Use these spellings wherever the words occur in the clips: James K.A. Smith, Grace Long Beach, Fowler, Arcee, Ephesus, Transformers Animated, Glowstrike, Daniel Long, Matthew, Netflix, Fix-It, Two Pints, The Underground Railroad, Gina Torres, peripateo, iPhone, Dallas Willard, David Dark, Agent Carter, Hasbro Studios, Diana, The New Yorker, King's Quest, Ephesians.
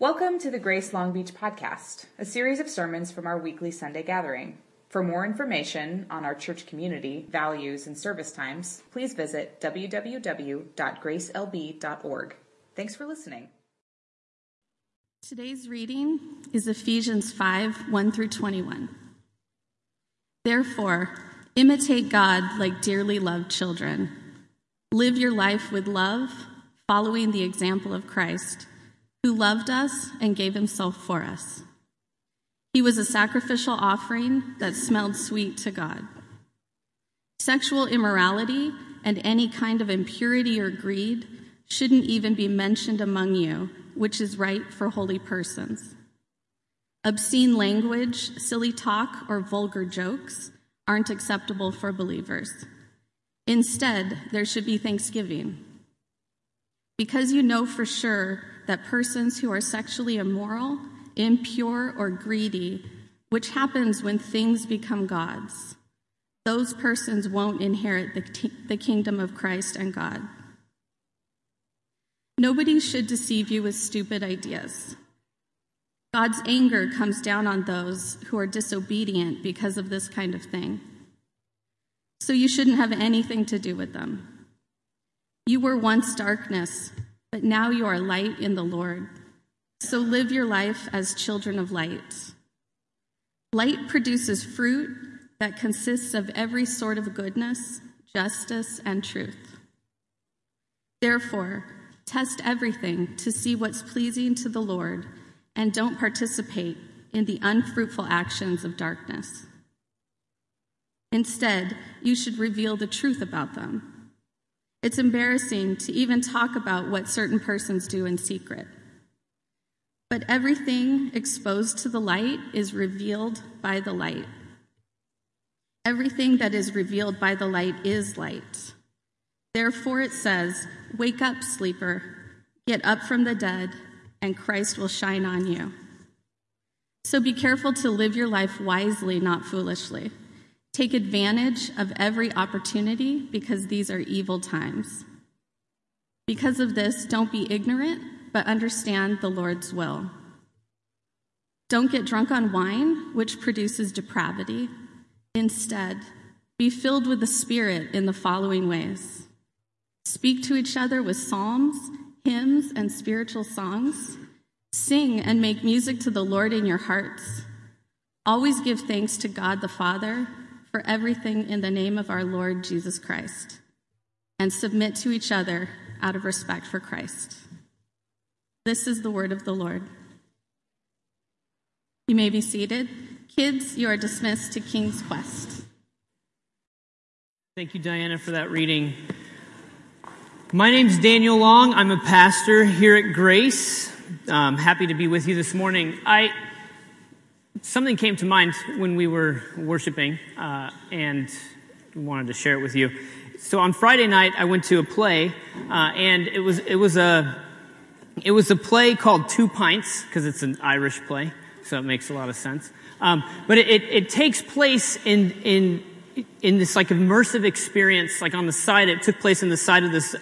Welcome to the Grace Long Beach podcast, a series of sermons from our weekly Sunday gathering. For more information on our church community, values, and service times, please visit www.gracelb.org. Thanks for listening. Today's reading is Ephesians 5, 1 through 21. Therefore, imitate God like dearly loved children. Live your life with love, following the example of Christ, who loved us and gave himself for us. He was a sacrificial offering that smelled sweet to God. Sexual immorality and any kind of impurity or greed shouldn't even be mentioned among you, which is right for holy persons. Obscene language, silly talk, or vulgar jokes aren't acceptable for believers. Instead, there should be thanksgiving. Because you know for sure that persons who are sexually immoral, impure, or greedy, which happens when things become gods, those persons won't inherit the kingdom of Christ and God. Nobody should deceive you with stupid ideas. God's anger comes down on those who are disobedient because of this kind of thing. So you shouldn't have anything to do with them. You were once darkness, but now you are light in the Lord. So live your life as children of light. Light produces fruit that consists of every sort of goodness, justice, and truth. Therefore, test everything to see what's pleasing to the Lord, and don't participate in the unfruitful actions of darkness. Instead, you should reveal the truth about them. It's embarrassing to even talk about what certain persons do in secret. But everything exposed to the light is revealed by the light. Everything that is revealed by the light is light. Therefore it says, "Wake up, sleeper, get up from the dead, and Christ will shine on you." So be careful to live your life wisely, not foolishly. Take advantage of every opportunity because these are evil times. Because of this, don't be ignorant, but understand the Lord's will. Don't get drunk on wine, which produces depravity. Instead, be filled with the Spirit in the following ways. Speak to each other with psalms, hymns, and spiritual songs. Sing and make music to the Lord in your hearts. Always give thanks to God the Father for everything in the name of our Lord Jesus Christ, and submit to each other out of respect for Christ. This is the word of the Lord. You may be seated. Kids, you are dismissed to King's Quest. Thank you, Diana, for that reading. My name's Daniel Long. I'm a pastor here at Grace. I'm happy to be with you this morning. Something came to mind when we were worshiping, and wanted to share it with you. So on Friday night, I went to a play, and it was a play called Two Pints, because it's an Irish play, so it makes a lot of sense. But it takes place in this like immersive experience, like on the side. It took place in the side of this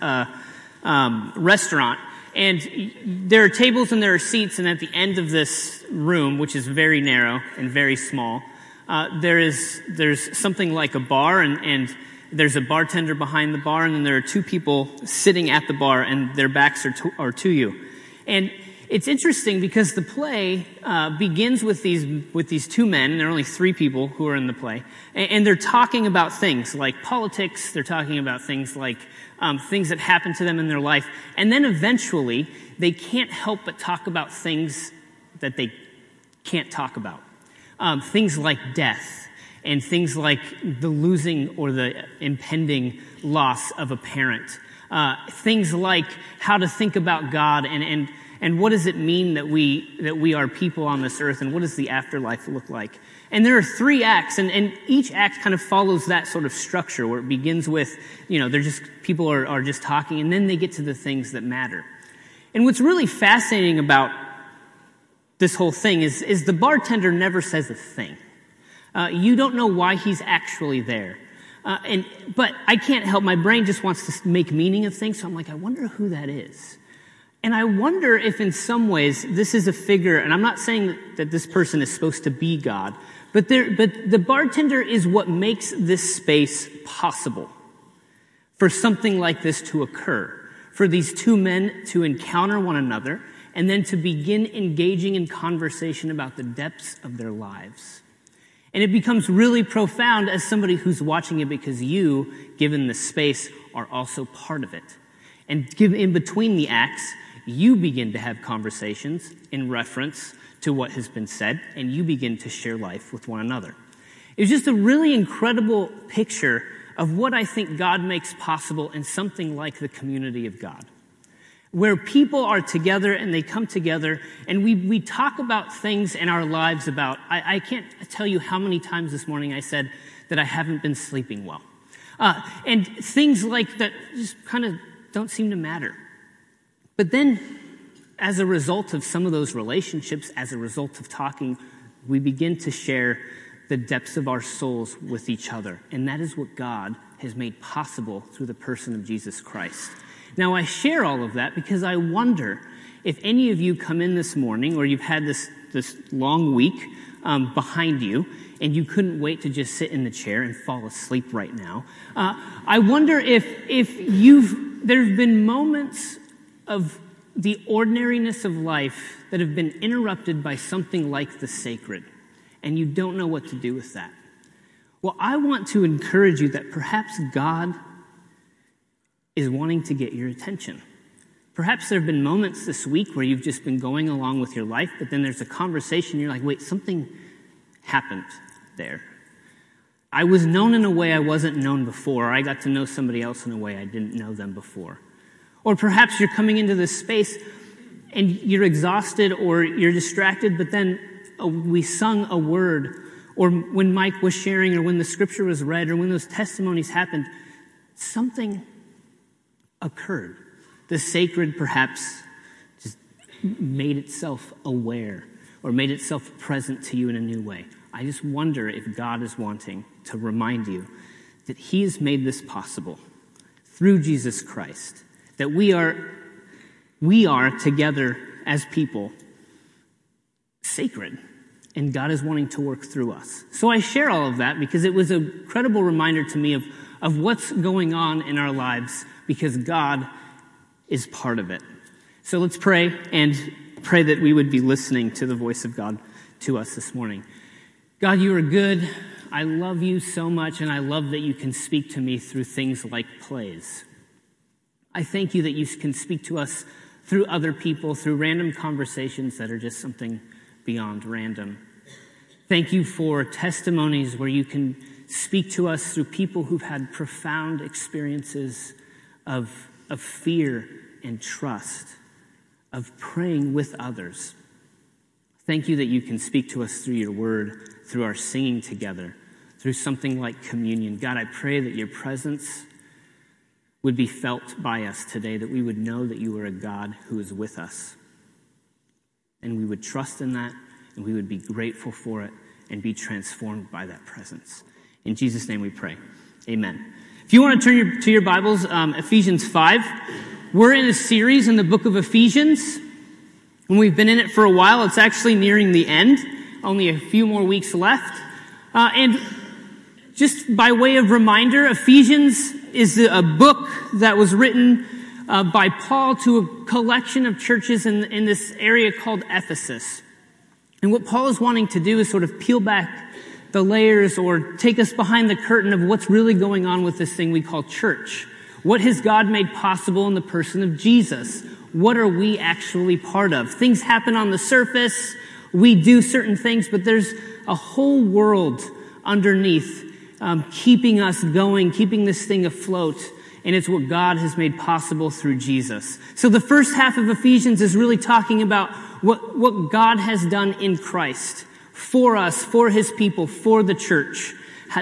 restaurant. And there are tables and there are seats, and at the end of this room, which is very narrow and very small, there's something like a bar, and there's a bartender behind the bar, and then there are two people sitting at the bar, and their backs are to you. And it's interesting because the play begins with these two men, and there are only three people who are in the play, and they're talking about things like politics. They're talking about things like things that happen to them in their life, and then eventually they can't help but talk about things that they can't talk about, things like death and things like the losing or the impending loss of a parent, things like how to think about God and what does it mean that we are people on this earth, and what does the afterlife look like? And there are three acts, and each act kind of follows that sort of structure where it begins with, they're just, people are just talking, and then they get to the things that matter. And what's really fascinating about this whole thing is the bartender never says a thing. You don't know why he's actually there. But I can't help, my brain just wants to make meaning of things, so I'm like, I wonder who that is. And I wonder if in some ways this is a figure, and I'm not saying that this person is supposed to be God, but the bartender is what makes this space possible for something like this to occur, for these two men to encounter one another and then to begin engaging in conversation about the depths of their lives. And it becomes really profound as somebody who's watching it because you, given the space, are also part of it. And in between the acts, you begin to have conversations in reference to what has been said, and you begin to share life with one another. It was just a really incredible picture of what I think God makes possible in something like the community of God, where people are together and they come together, and we talk about things in our lives about, I can't tell you how many times this morning I said that I haven't been sleeping well. And things like that just kind of don't seem to matter. But then, as a result of some of those relationships, as a result of talking, we begin to share the depths of our souls with each other. And that is what God has made possible through the person of Jesus Christ. Now, I share all of that because I wonder if any of you come in this morning or you've had this long week behind you and you couldn't wait to just sit in the chair and fall asleep right now. I wonder if you've there have been moments of the ordinariness of life that have been interrupted by something like the sacred, and you don't know what to do with that. Well, I want to encourage you that perhaps God is wanting to get your attention. Perhaps there have been moments this week where you've just been going along with your life, but then there's a conversation, you're like, wait, something happened there. I was known in a way I wasn't known before, or I got to know somebody else in a way I didn't know them before. Or perhaps you're coming into this space and you're exhausted or you're distracted, but then we sung a word, or when Mike was sharing, or when the scripture was read, or when those testimonies happened, something occurred. The sacred perhaps just made itself aware or made itself present to you in a new way. I just wonder if God is wanting to remind you that he has made this possible through Jesus Christ, that we are together as people sacred, and God is wanting to work through us. So I share all of that because it was an incredible reminder to me of what's going on in our lives because God is part of it. So let's pray, and pray that we would be listening to the voice of God to us this morning. God, you are good. I love you so much, and I love that you can speak to me through things like plays. I thank you that you can speak to us through other people, through random conversations that are just something beyond random. Thank you for testimonies where you can speak to us through people who've had profound experiences of fear and trust, of praying with others. Thank you that you can speak to us through your word, through our singing together, through something like communion. God, I pray that your presence would be felt by us today, that we would know that you are a God who is with us. And we would trust in that, and we would be grateful for it, and be transformed by that presence. In Jesus' name we pray. Amen. If you want to turn to your Bibles, Ephesians 5, we're in a series in the book of Ephesians. And we've been in it for a while. It's actually nearing the end. Only a few more weeks left. And just by way of reminder, Ephesians is a book that was written by Paul to a collection of churches in this area called Ephesus. And what Paul is wanting to do is sort of peel back the layers or take us behind the curtain of what's really going on with this thing we call church. What has God made possible in the person of Jesus? What are we actually part of? Things happen on the surface. We do certain things, but there's a whole world underneath, keeping us going, keeping this thing afloat. And it's what God has made possible through Jesus. So the first half of Ephesians is really talking about what God has done in Christ for us, for his people, for the church,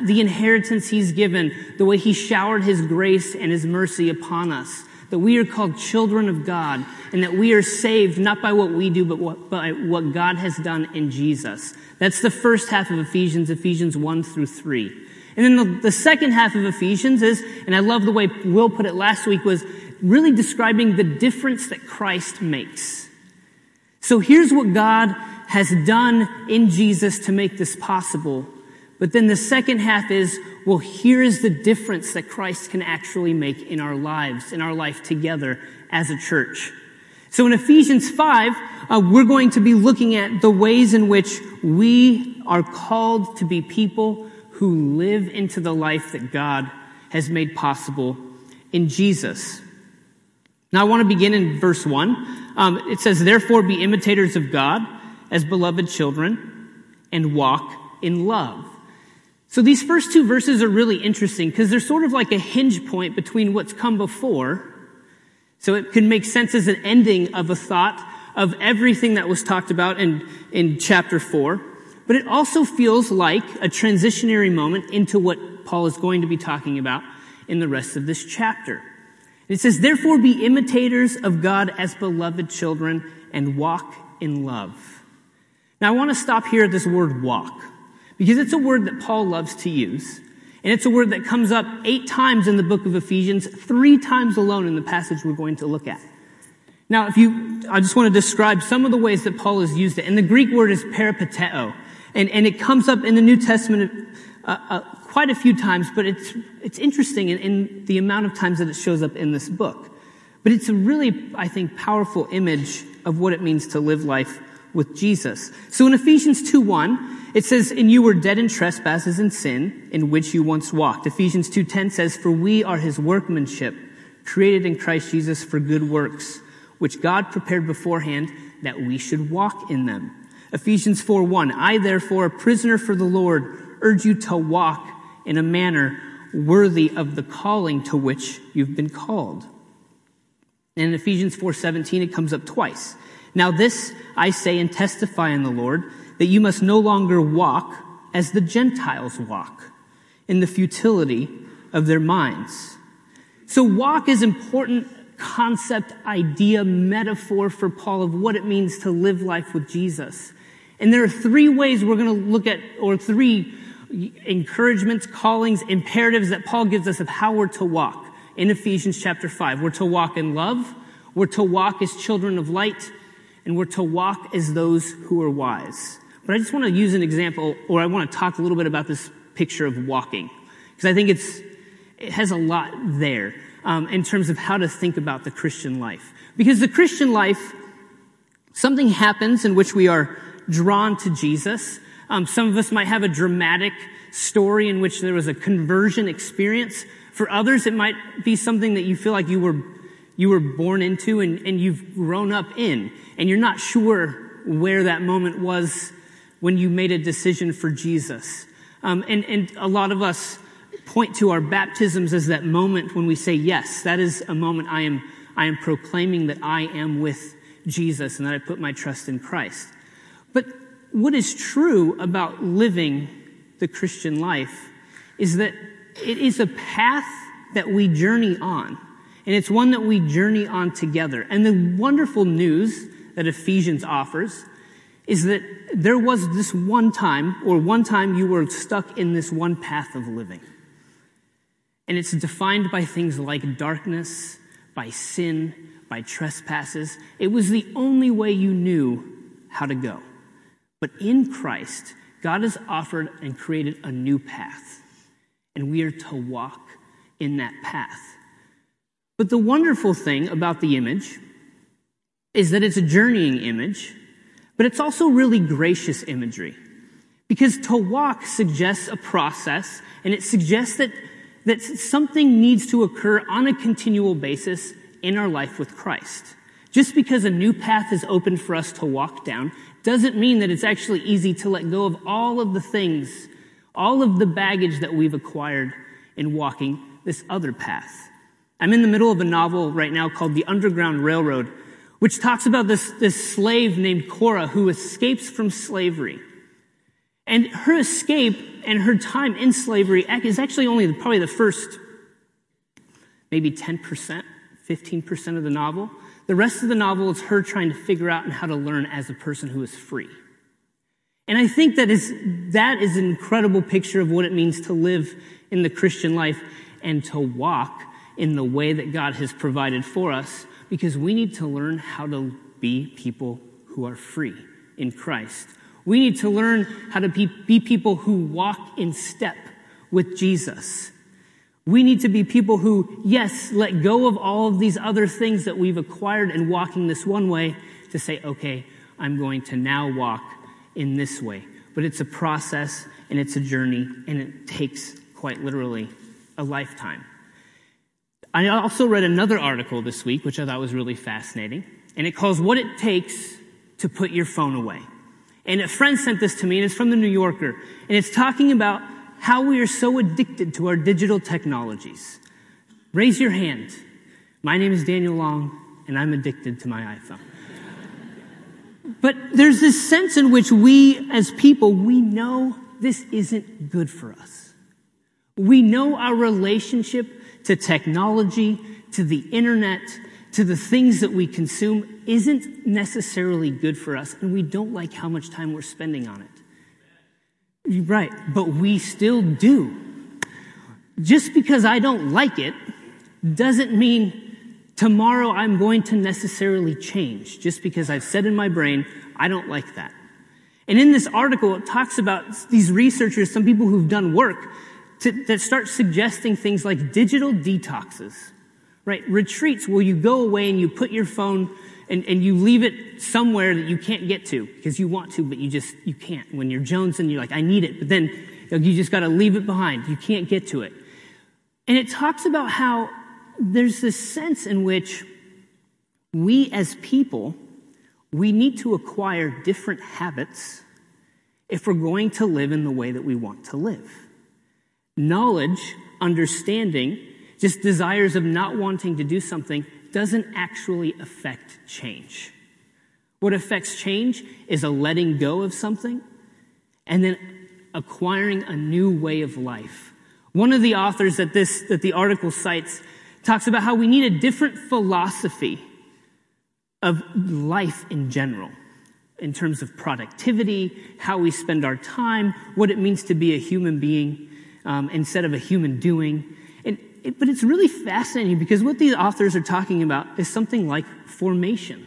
the inheritance he's given, the way he showered his grace and his mercy upon us, that we are called children of God, and that we are saved not by what we do, but by what God has done in Jesus. That's the first half of Ephesians, Ephesians 1 through 3. And then the second half of Ephesians is, and I love the way Will put it last week, was really describing the difference that Christ makes. So here's what God has done in Jesus to make this possible. But then the second half is, well, here is the difference that Christ can actually make in our lives, in our life together as a church. So in Ephesians 5, we're going to be looking at the ways in which we are called to be people who live into the life that God has made possible in Jesus. Now I want to begin in verse 1. It says, "Therefore be imitators of God as beloved children and walk in love." So these first two verses are really interesting because they're sort of like a hinge point between what's come before. So it can make sense as an ending of a thought of everything that was talked about in chapter 4. But it also feels like a transitionary moment into what Paul is going to be talking about in the rest of this chapter. It says, "Therefore be imitators of God as beloved children and walk in love." Now I want to stop here at this word walk, because it's a word that Paul loves to use. And it's a word that comes up 8 times in the book of Ephesians, 3 times alone in the passage we're going to look at. Now, I just want to describe some of the ways that Paul has used it. And the Greek word is peripateo. And it comes up in the New Testament quite a few times, but it's interesting in the amount of times that it shows up in this book. But it's a really, I think, powerful image of what it means to live life with Jesus. So in Ephesians 2:1, it says, "And you were dead in trespasses and sin, in which you once walked." Ephesians 2:10 says, "For we are his workmanship, created in Christ Jesus for good works, which God prepared beforehand that we should walk in them." Ephesians 4:1, "I therefore, a prisoner for the Lord, urge you to walk in a manner worthy of the calling to which you've been called." And in Ephesians 4:17, it comes up twice. "Now this I say and testify in the Lord, that you must no longer walk as the Gentiles walk, in the futility of their minds." So walk is important concept, idea, metaphor for Paul of what it means to live life with Jesus. And there are 3 ways we're going to look at, or 3 encouragements, callings, imperatives that Paul gives us of how we're to walk in Ephesians chapter 5. We're to walk in love, we're to walk as children of light, and we're to walk as those who are wise. But I just want to use an example, or I want to talk a little bit about this picture of walking, because I think it has a lot there in terms of how to think about the Christian life. Because the Christian life, something happens in which we are drawn to Jesus. Some of us might have a dramatic story in which there was a conversion experience. For others, it might be something that you feel like you were born into and you've grown up in, and you're not sure where that moment was when you made a decision for Jesus. And a lot of us point to our baptisms as that moment when we say, yes, that is a moment I am proclaiming that I am with Jesus and that I put my trust in Christ. But what is true about living the Christian life is that it is a path that we journey on. And it's one that we journey on together. And the wonderful news that Ephesians offers is that there was this one time you were stuck in this one path of living. And it's defined by things like darkness, by sin, by trespasses. It was the only way you knew how to go. But in Christ, God has offered and created a new path. And we are to walk in that path. But the wonderful thing about the image is that it's a journeying image, but it's also really gracious imagery. Because to walk suggests a process, and it suggests that something needs to occur on a continual basis in our life with Christ. Just because a new path is open for us to walk down doesn't mean that it's actually easy to let go of all of the things, all of the baggage that we've acquired in walking this other path. I'm in the middle of a novel right now called The Underground Railroad, which talks about this slave named Cora who escapes from slavery. And her escape and her time in slavery is actually only probably the first maybe 10%, 15% of the novel. The rest of the novel is her trying to figure out how to learn as a person who is free. And I think that is an incredible picture of what it means to live in the Christian life and to walk in the way that God has provided for us, because we need to learn how to be people who are free in Christ. We need to learn how to be people who walk in step with Jesus. We need to be people who, yes, let go of all of these other things that we've acquired in walking this one way to say, okay, I'm going to now walk in this way. But it's a process and it's a journey, and it takes quite literally a lifetime. I also read another article this week, which I thought was really fascinating, and it calls What It Takes to Put Your Phone Away. And a friend sent this to me, and it's from The New Yorker, and it's talking about how we are so addicted to our digital technologies. Raise your hand. My name is Daniel Long, and I'm addicted to my iPhone. But there's this sense in which we, as people, we know this isn't good for us. We know our relationship to technology, to the internet, to the things that we consume isn't necessarily good for us, and we don't like how much time we're spending on it. Right, but we still do. Just because I don't like it doesn't mean tomorrow I'm going to necessarily change, just because I've said in my brain, I don't like that. And in this article, it talks about these researchers, some people who've done work, that start suggesting things like digital detoxes, right? Retreats where you go away and you put your phone and you leave it somewhere that you can't get to because you want to, but you can't. When you're Jonesing, you're like, I need it, but then you just got to leave it behind. You can't get to it. And it talks about how there's this sense in which we as people, we need to acquire different habits if we're going to live in the way that we want to live. Knowledge, understanding, just desires of not wanting to do something doesn't actually affect change. What affects change is a letting go of something and then acquiring a new way of life. One of the authors that the article cites talks about how we need a different philosophy of life in general, in terms of productivity, how we spend our time, what it means to be a human being, instead of a human doing. But it's really fascinating because what these authors are talking about is something like formation.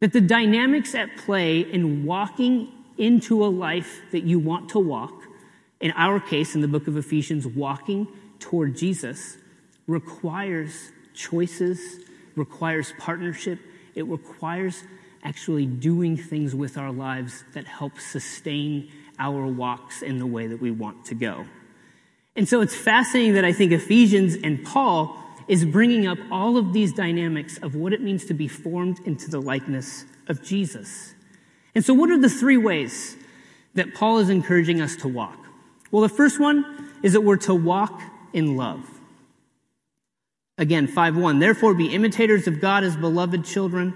That the dynamics at play in walking into a life that you want to walk, in our case, in the book of Ephesians, walking toward Jesus, requires choices, requires partnership. It requires actually doing things with our lives that help sustain our walks in the way that we want to go. And so it's fascinating that I think Ephesians and Paul is bringing up all of these dynamics of what it means to be formed into the likeness of Jesus. And so what are the three ways that Paul is encouraging us to walk? Well, the first one is that we're to walk in love. Again, 5:1, therefore be imitators of God as beloved children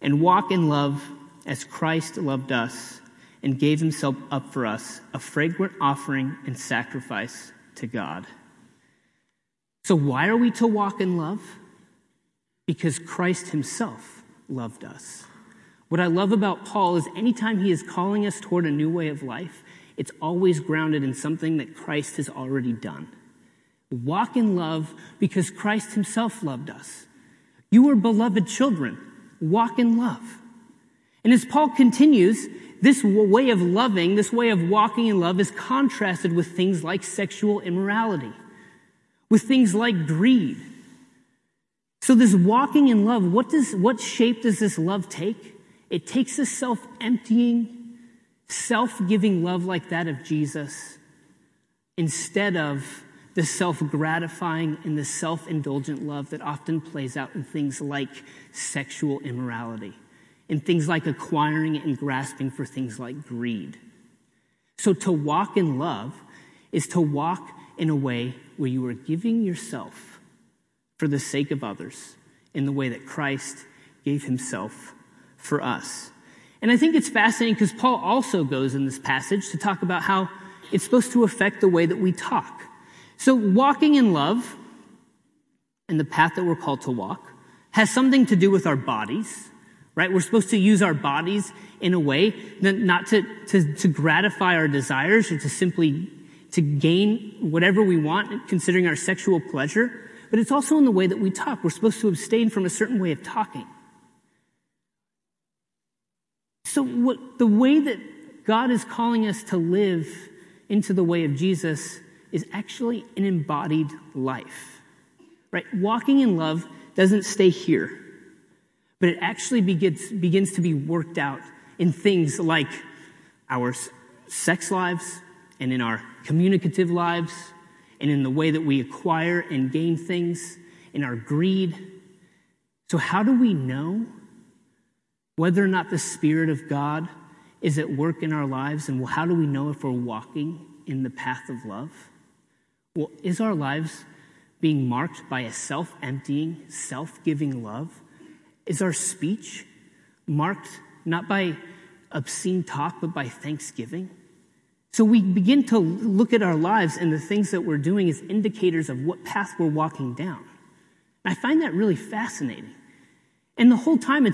and walk in love as Christ loved us and gave himself up for us, a fragrant offering and sacrifice to God. So why are we to walk in love? Because Christ himself loved us. What I love about Paul is anytime he is calling us toward a new way of life, it's always grounded in something that Christ has already done. Walk in love because Christ himself loved us. You are beloved children. Walk in love. And as Paul continues, this way of loving, this way of walking in love is contrasted with things like sexual immorality, with things like greed. So this walking in love, what shape does this love take? It takes a self-emptying, self-giving love like that of Jesus instead of the self-gratifying and the self-indulgent love that often plays out in things like sexual immorality, in things like acquiring and grasping for things like greed. So to walk in love is to walk in a way where you are giving yourself for the sake of others in the way that Christ gave himself for us. And I think it's fascinating because Paul also goes in this passage to talk about how it's supposed to affect the way that we talk. So walking in love and the path that we're called to walk has something to do with our bodies, right? We're supposed to use our bodies in a way that not to gratify our desires or to simply to gain whatever we want, considering our sexual pleasure, But it's also in the way that we talk. We're supposed to abstain from a certain way of talking. So the way that God is calling us to live into the way of Jesus is actually an embodied life, right? Walking in love doesn't stay here, but it actually begins to be worked out in things like our sex lives and in our communicative lives and in the way that we acquire and gain things, in our greed. So how do we know whether or not the Spirit of God is at work in our lives, and how do we know if we're walking in the path of love? Well, is our lives being marked by a self-emptying, self-giving love? Is our speech marked not by obscene talk, but by thanksgiving? So we begin to look at our lives and the things that we're doing as indicators of what path we're walking down. And I find that really fascinating. And the whole time,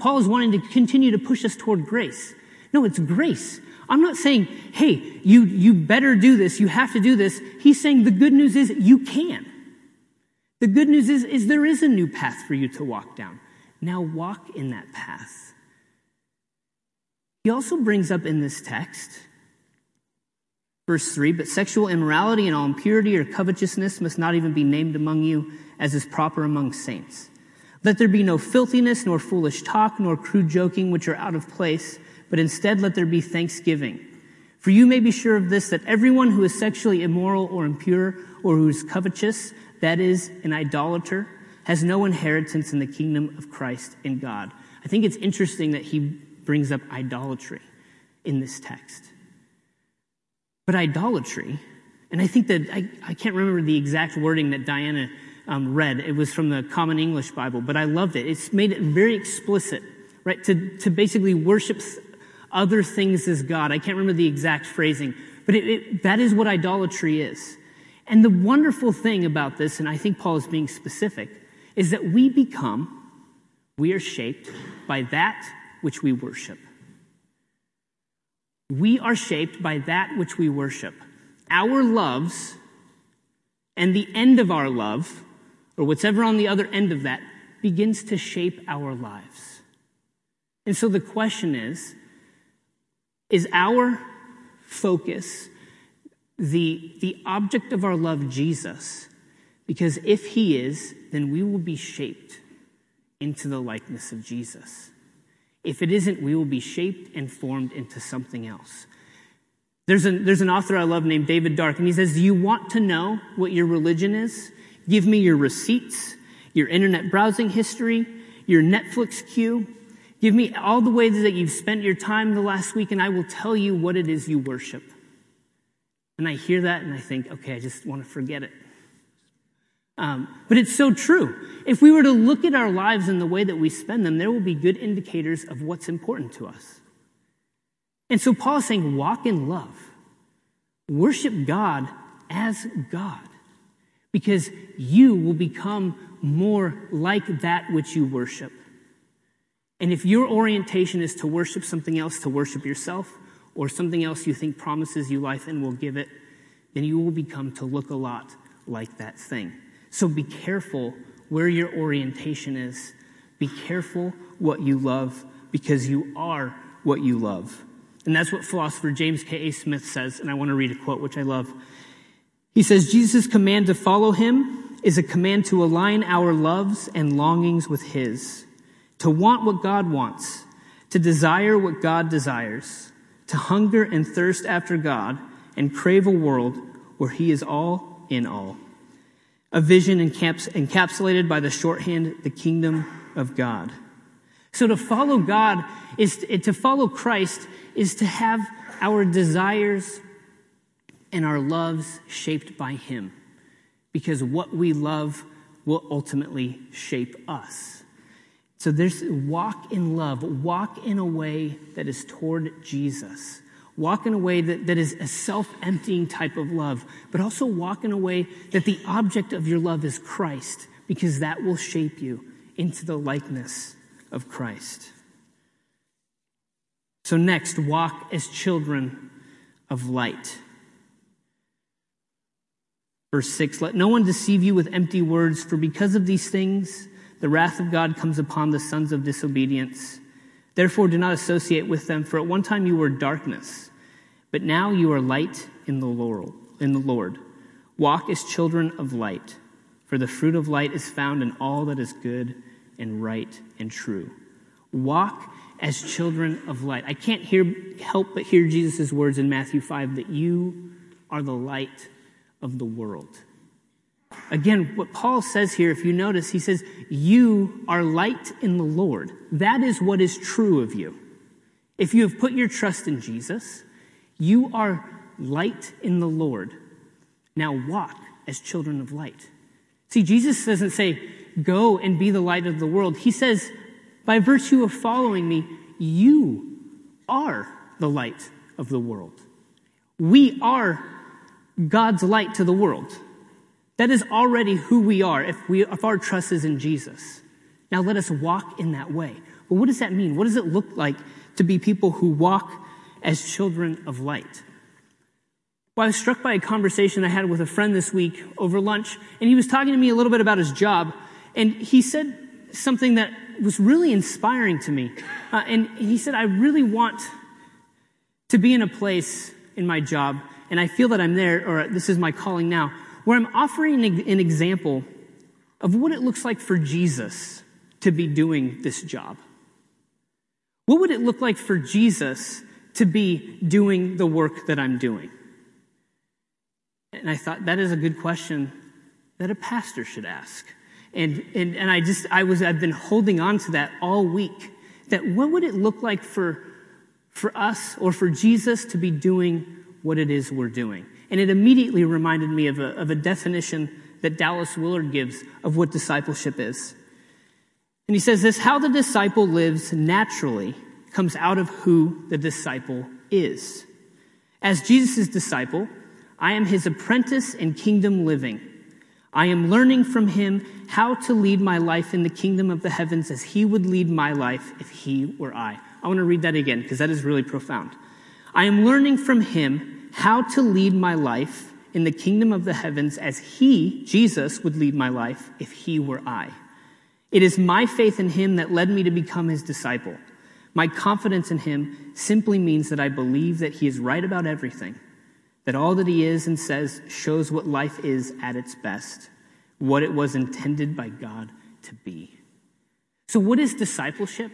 Paul is wanting to continue to push us toward grace. No, it's grace. I'm not saying, hey, you better do this, you have to do this. He's saying the good news is you can. The good news is there is a new path for you to walk down. Now walk in that path. He also brings up in this text, verse 3, but sexual immorality and all impurity or covetousness must not even be named among you, as is proper among saints. Let there be no filthiness, nor foolish talk, nor crude joking, which are out of place, but instead let there be thanksgiving. For you may be sure of this, that everyone who is sexually immoral or impure, or who is covetous, that is, an idolater, has no inheritance in the kingdom of Christ and God. I think it's interesting that he brings up idolatry in this text. But idolatry, and I think that, I can't remember the exact wording that Diana read. It was from the Common English Bible, but I loved it. It's made it very explicit, right? To basically worship other things as God. I can't remember the exact phrasing, but that is what idolatry is. And the wonderful thing about this, and I think Paul is being specific, is that we are shaped by that which we worship. We are shaped by that which we worship. Our loves and the end of our love, or whatever on the other end of that, begins to shape our lives. And so the question is our focus the object of our love, Jesus? Because if he is, then we will be shaped into the likeness of Jesus. If it isn't, we will be shaped and formed into something else. There's an author I love named David Dark, and he says, do you want to know what your religion is? Give me your receipts, your internet browsing history, your Netflix queue. Give me all the ways that you've spent your time the last week, and I will tell you what it is you worship. And I hear that, and I think, okay, I just want to forget it. But it's so true. If we were to look at our lives and the way that we spend them, there will be good indicators of what's important to us. And so Paul is saying, walk in love. Worship God as God, because you will become more like that which you worship. And if your orientation is to worship something else, to worship yourself, or something else you think promises you life and will give it, then you will become to look a lot like that thing. So be careful where your orientation is. Be careful what you love, because you are what you love. And that's what philosopher James K.A. Smith says, and I want to read a quote which I love. He says, Jesus' command to follow him is a command to align our loves and longings with his, to want what God wants, to desire what God desires, to hunger and thirst after God and crave a world where he is all in all, a vision encapsulated by the shorthand, the kingdom of God. So to follow God to follow Christ is to have our desires and our loves shaped by him, because what we love will ultimately shape us. So there's walk in love. Walk in a way that is toward Jesus. Walk in a way that is a self-emptying type of love, but also walk in a way that the object of your love is Christ, because that will shape you into the likeness of Christ. So next, walk as children of light. Verse 6, let no one deceive you with empty words, for because of these things, the wrath of God comes upon the sons of disobedience. Therefore, do not associate with them, for at one time you were darkness, but now you are light in the Lord. Walk as children of light, for the fruit of light is found in all that is good and right and true. Walk as children of light. I can't help but hear Jesus' words in Matthew 5 that you are the light of the world. Again, what Paul says here, if you notice, he says, you are light in the Lord. That is what is true of you. If you have put your trust in Jesus, you are light in the Lord. Now walk as children of light. See, Jesus doesn't say, go and be the light of the world. He says, by virtue of following me, you are the light of the world. We are God's light to the world. That is already who we are if our trust is in Jesus. Now let us walk in that way. But what does that mean? What does it look like to be people who walk as children of light? Well, I was struck by a conversation I had with a friend this week over lunch, and he was talking to me a little bit about his job, and he said something that was really inspiring to me. And he said, I really want to be in a place in my job, and I feel that I'm there, or this is my calling now, where I'm offering an example of what it looks like for Jesus to be doing this job. What would it look like for Jesus to be doing the work that I'm doing? And I thought, that is a good question that a pastor should ask. And I've been holding on to that all week. That what would it look like for us or for Jesus to be doing what it is we're doing? And it immediately reminded me of a definition that Dallas Willard gives of what discipleship is. And he says this, how the disciple lives naturally comes out of who the disciple is. As Jesus' disciple, I am his apprentice in kingdom living. I am learning from him how to lead my life in the kingdom of the heavens as he would lead my life if he were I. I want to read that again because that is really profound. I am learning from him how to lead my life in the kingdom of the heavens as he, Jesus, would lead my life if he were I. It is my faith in him that led me to become his disciple. My confidence in him simply means that I believe that he is right about everything. That all that he is and says shows what life is at its best, what it was intended by God to be. So what is discipleship?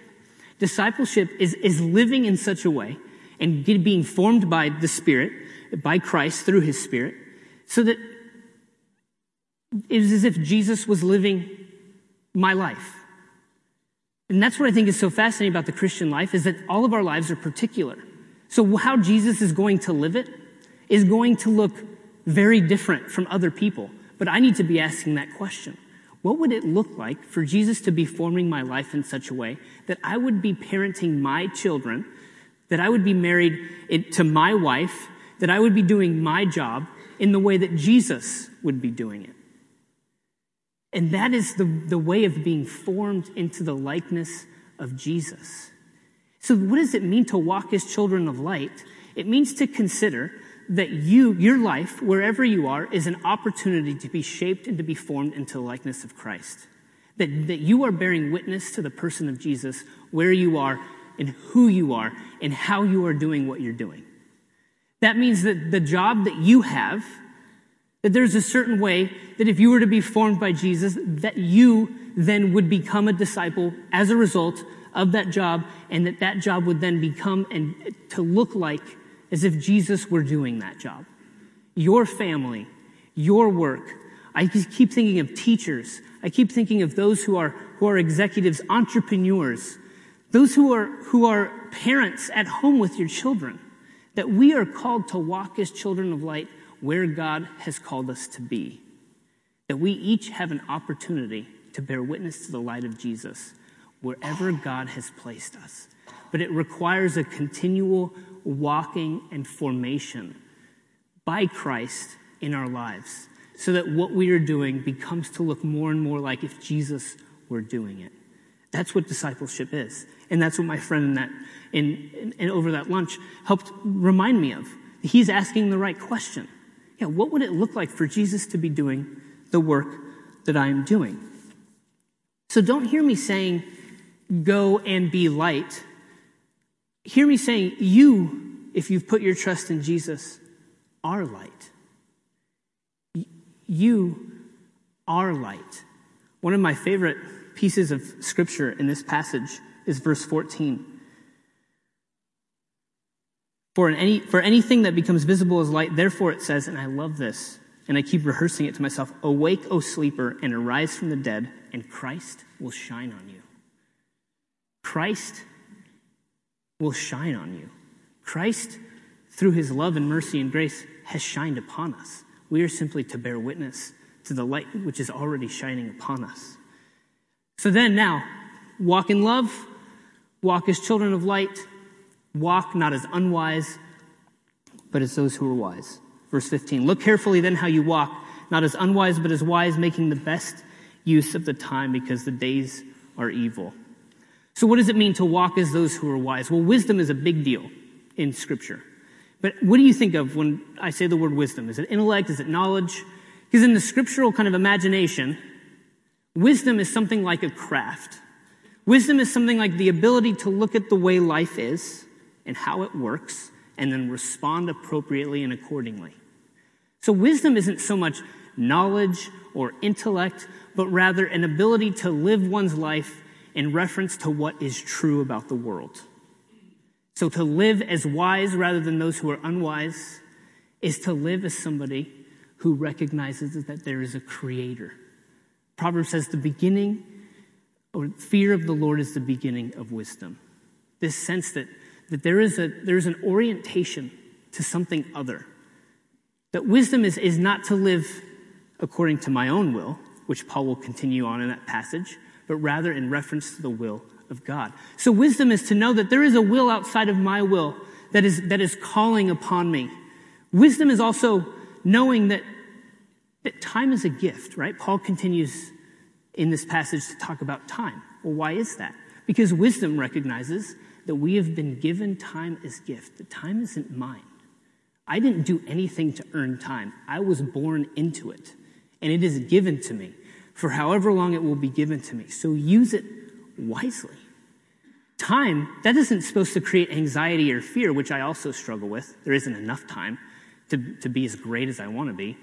Discipleship is living in such a way and being formed by the Spirit, by Christ through his Spirit, so that it is as if Jesus was living my life. And that's what I think is so fascinating about the Christian life, is that all of our lives are particular. So how Jesus is going to live it is going to look very different from other people. But I need to be asking that question. What would it look like for Jesus to be forming my life in such a way that I would be parenting my children, that I would be married to my wife, that I would be doing my job in the way that Jesus would be doing it? And that is the way of being formed into the likeness of Jesus. So what does it mean to walk as children of light? It means to consider that your life, wherever you are, is an opportunity to be shaped and to be formed into the likeness of Christ. That you are bearing witness to the person of Jesus, where you are and who you are and how you are doing what you're doing. That means that the job that you have, that there's a certain way that if you were to be formed by Jesus, that you then would become a disciple as a result of that job, and that job would then become and to look like as if Jesus were doing that job. Your family, your work. I keep thinking of teachers. I keep thinking of those who are executives, entrepreneurs, those who are parents at home with your children, that we are called to walk as children of light where God has called us to be, that we each have an opportunity to bear witness to the light of Jesus wherever God has placed us. But it requires a continual walking and formation by Christ in our lives so that what we are doing becomes to look more and more like if Jesus were doing it. That's what discipleship is. And that's what my friend over that lunch helped remind me of. He's asking the right question. yeah, what would it look like for Jesus to be doing the work that I am doing? So don't hear me saying, go and be light. Hear me saying, you, if you've put your trust in Jesus, are light. You are light. One of my favorite pieces of scripture in this passage is verse 14. For anything that becomes visible as light, therefore it says, and I love this, and I keep rehearsing it to myself, awake, O sleeper, and arise from the dead, and Christ will shine on you. Christ will shine on you. Christ, through his love and mercy and grace, has shined upon us. We are simply to bear witness to the light which is already shining upon us. So then now, walk in love, walk as children of light, walk not as unwise, but as those who are wise. Verse 15, look carefully then how you walk, not as unwise, but as wise, making the best use of the time because the days are evil. So what does it mean to walk as those who are wise? Well, wisdom is a big deal in Scripture. But what do you think of when I say the word wisdom? Is it intellect? Is it knowledge? Because in the scriptural kind of imagination, wisdom is something like a craft. Wisdom is something like the ability to look at the way life is and how it works, and then respond appropriately and accordingly. So wisdom isn't so much knowledge or intellect, but rather an ability to live one's life in reference to what is true about the world. So to live as wise rather than those who are unwise is to live as somebody who recognizes that there is a creator. Proverbs says the beginning, or fear of the Lord is the beginning of wisdom. This sense that there is an orientation to something other. That wisdom is not to live according to my own will, which Paul will continue on in that passage, but rather in reference to the will of God. So wisdom is to know that there is a will outside of my will that is calling upon me. Wisdom is also knowing that time is a gift, right? Paul continues in this passage to talk about time. Well, why is that? Because wisdom recognizes that we have been given time as gift. The time isn't mine. I didn't do anything to earn time. I was born into it, and it is given to me for however long it will be given to me. So use it wisely. Time, that isn't supposed to create anxiety or fear, which I also struggle with. There isn't enough time to be as great as I want to be.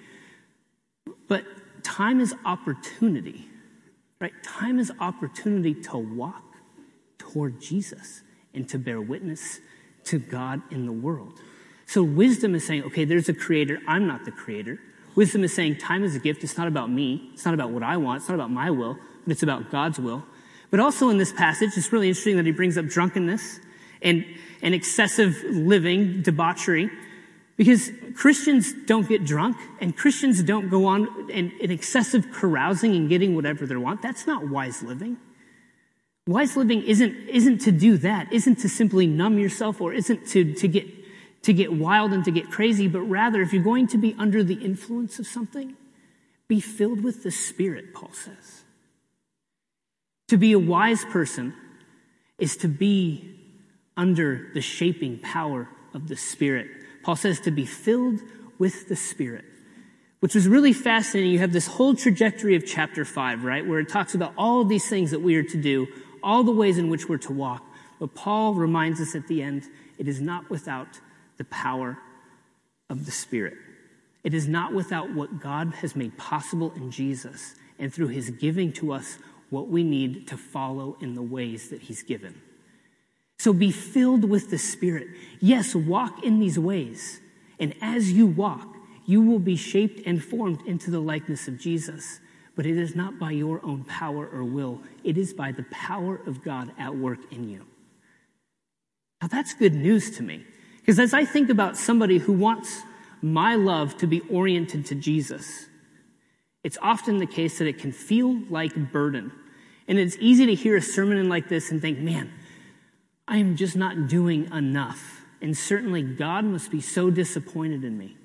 But time is opportunity, right? Time is opportunity to walk toward Jesus and to bear witness to God in the world. So wisdom is saying, okay, there's a creator. I'm not the creator. Wisdom is saying time is a gift. It's not about me. It's not about what I want. It's not about my will, but it's about God's will. But also in this passage, it's really interesting that he brings up drunkenness and excessive living, debauchery, because Christians don't get drunk, and Christians don't go on in excessive carousing and getting whatever they want. That's not wise living. Wise living isn't to do that, isn't to simply numb yourself, or isn't to get wild and to get crazy, but rather if you're going to be under the influence of something, be filled with the Spirit, Paul says. To be a wise person is to be under the shaping power of the Spirit. Paul says to be filled with the Spirit, which was really fascinating. You have this whole trajectory of chapter 5, right, where it talks about all of these things that we are to do, all the ways in which we're to walk. But Paul reminds us at the end, it is not without the power of the Spirit. It is not without what God has made possible in Jesus and through his giving to us what we need to follow in the ways that he's given. So be filled with the Spirit. Yes, walk in these ways. And as you walk, you will be shaped and formed into the likeness of Jesus. But it is not by your own power or will. It is by the power of God at work in you. Now that's good news to me. Because as I think about somebody who wants my love to be oriented to Jesus, it's often the case that it can feel like burden. And it's easy to hear a sermon like this and think, man, I am just not doing enough. And certainly God must be so disappointed in me.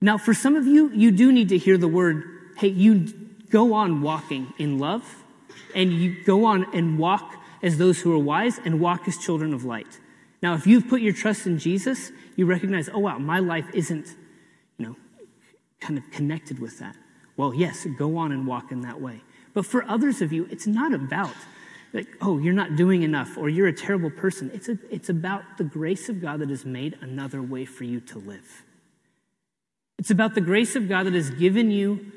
Now, for some of you, you do need to hear the word, hey, you go on walking in love, and you go on and walk as those who are wise and walk as children of light. Now, if you've put your trust in Jesus, you recognize, oh, wow, my life isn't, kind of connected with that. Well, yes, go on and walk in that way. But for others of you, it's not about, like, oh, you're not doing enough or you're a terrible person. It's about the grace of God that has made another way for you to live. It's about the grace of God that has given you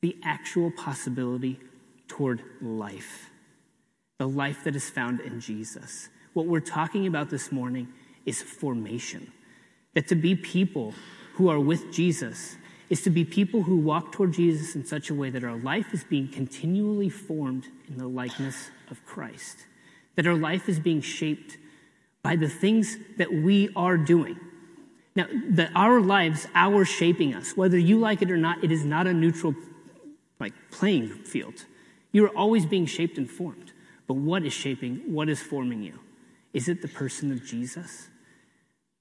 the actual possibility toward life, the life that is found in Jesus. What we're talking about this morning is formation, that to be people who are with Jesus is to be people who walk toward Jesus in such a way that our life is being continually formed in the likeness of Christ, that our life is being shaped by the things that we are doing. Now, that our lives, our shaping us, whether you like it or not, it is not a neutral, playing field. You are always being shaped and formed. But what is shaping, what is forming you? Is it the person of Jesus?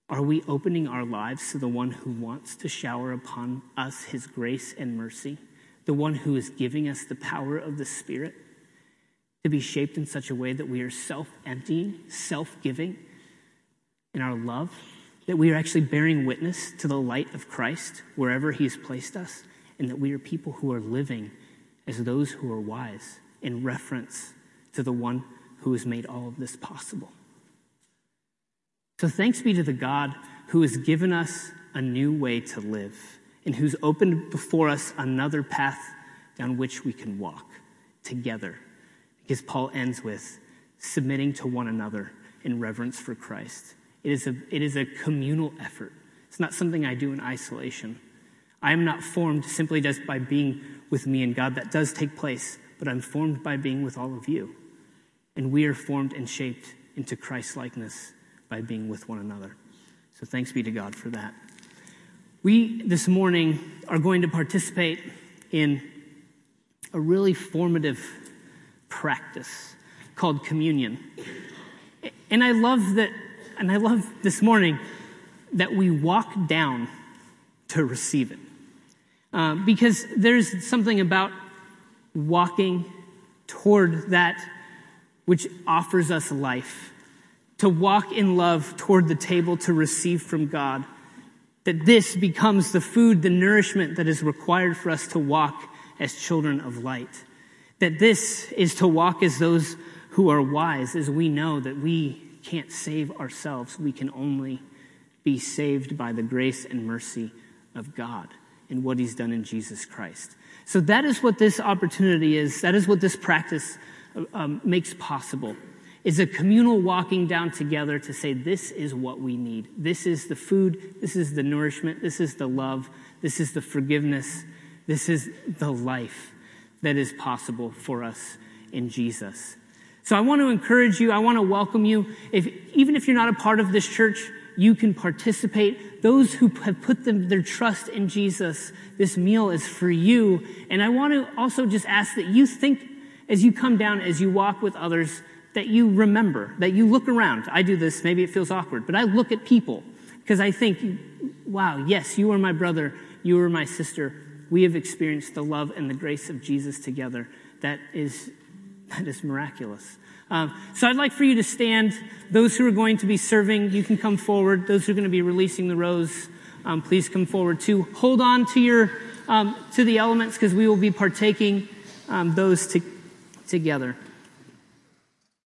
Are we opening our lives to the one who wants to shower upon us his grace and mercy, the one who is giving us the power of the Spirit to be shaped in such a way that we are self-emptying, self-giving in our love, that we are actually bearing witness to the light of Christ wherever he has placed us, and that we are people who are living as those who are wise in reference to the one who has made all of this possible. So thanks be to the God who has given us a new way to live and who's opened before us another path down which we can walk together. Because Paul ends with submitting to one another in reverence for Christ. It is a communal effort. It's not something I do in isolation. I am not formed simply just by being with me and God. That does take place, but I'm formed by being with all of you. And we are formed and shaped into Christ-likeness by being with one another. So thanks be to God for that. We, this morning, are going to participate in a really formative practice called communion. And I love that, and I love this morning that we walk down to receive it. Because there's something about walking toward that which offers us life, to walk in love toward the table to receive from God, that this becomes the food, the nourishment that is required for us to walk as children of light, that this is to walk as those who are wise, as we know that we can't save ourselves. We can only be saved by the grace and mercy of God and what he's done in Jesus Christ. So that is what this opportunity is. That is what this practice makes possible, is a communal walking down together to say, this is what we need. This is the food. This is the nourishment. This is the love. This is the forgiveness. This is the life that is possible for us in Jesus. So I want to encourage you. I want to welcome you. Even if you're not a part of this church, you can participate. Those who have put their trust in Jesus, this meal is for you. And I want to also just ask that you think, as you come down, as you walk with others, that you remember, that you look around. I do this. Maybe it feels awkward, but I look at people because I think, wow, yes, you are my brother. You are my sister. We have experienced the love and the grace of Jesus together. That is miraculous. So I'd like for you to stand. Those who are going to be serving, you can come forward. Those who are going to be releasing the rows, please come forward too. Hold on to your to the elements because we will be partaking those together.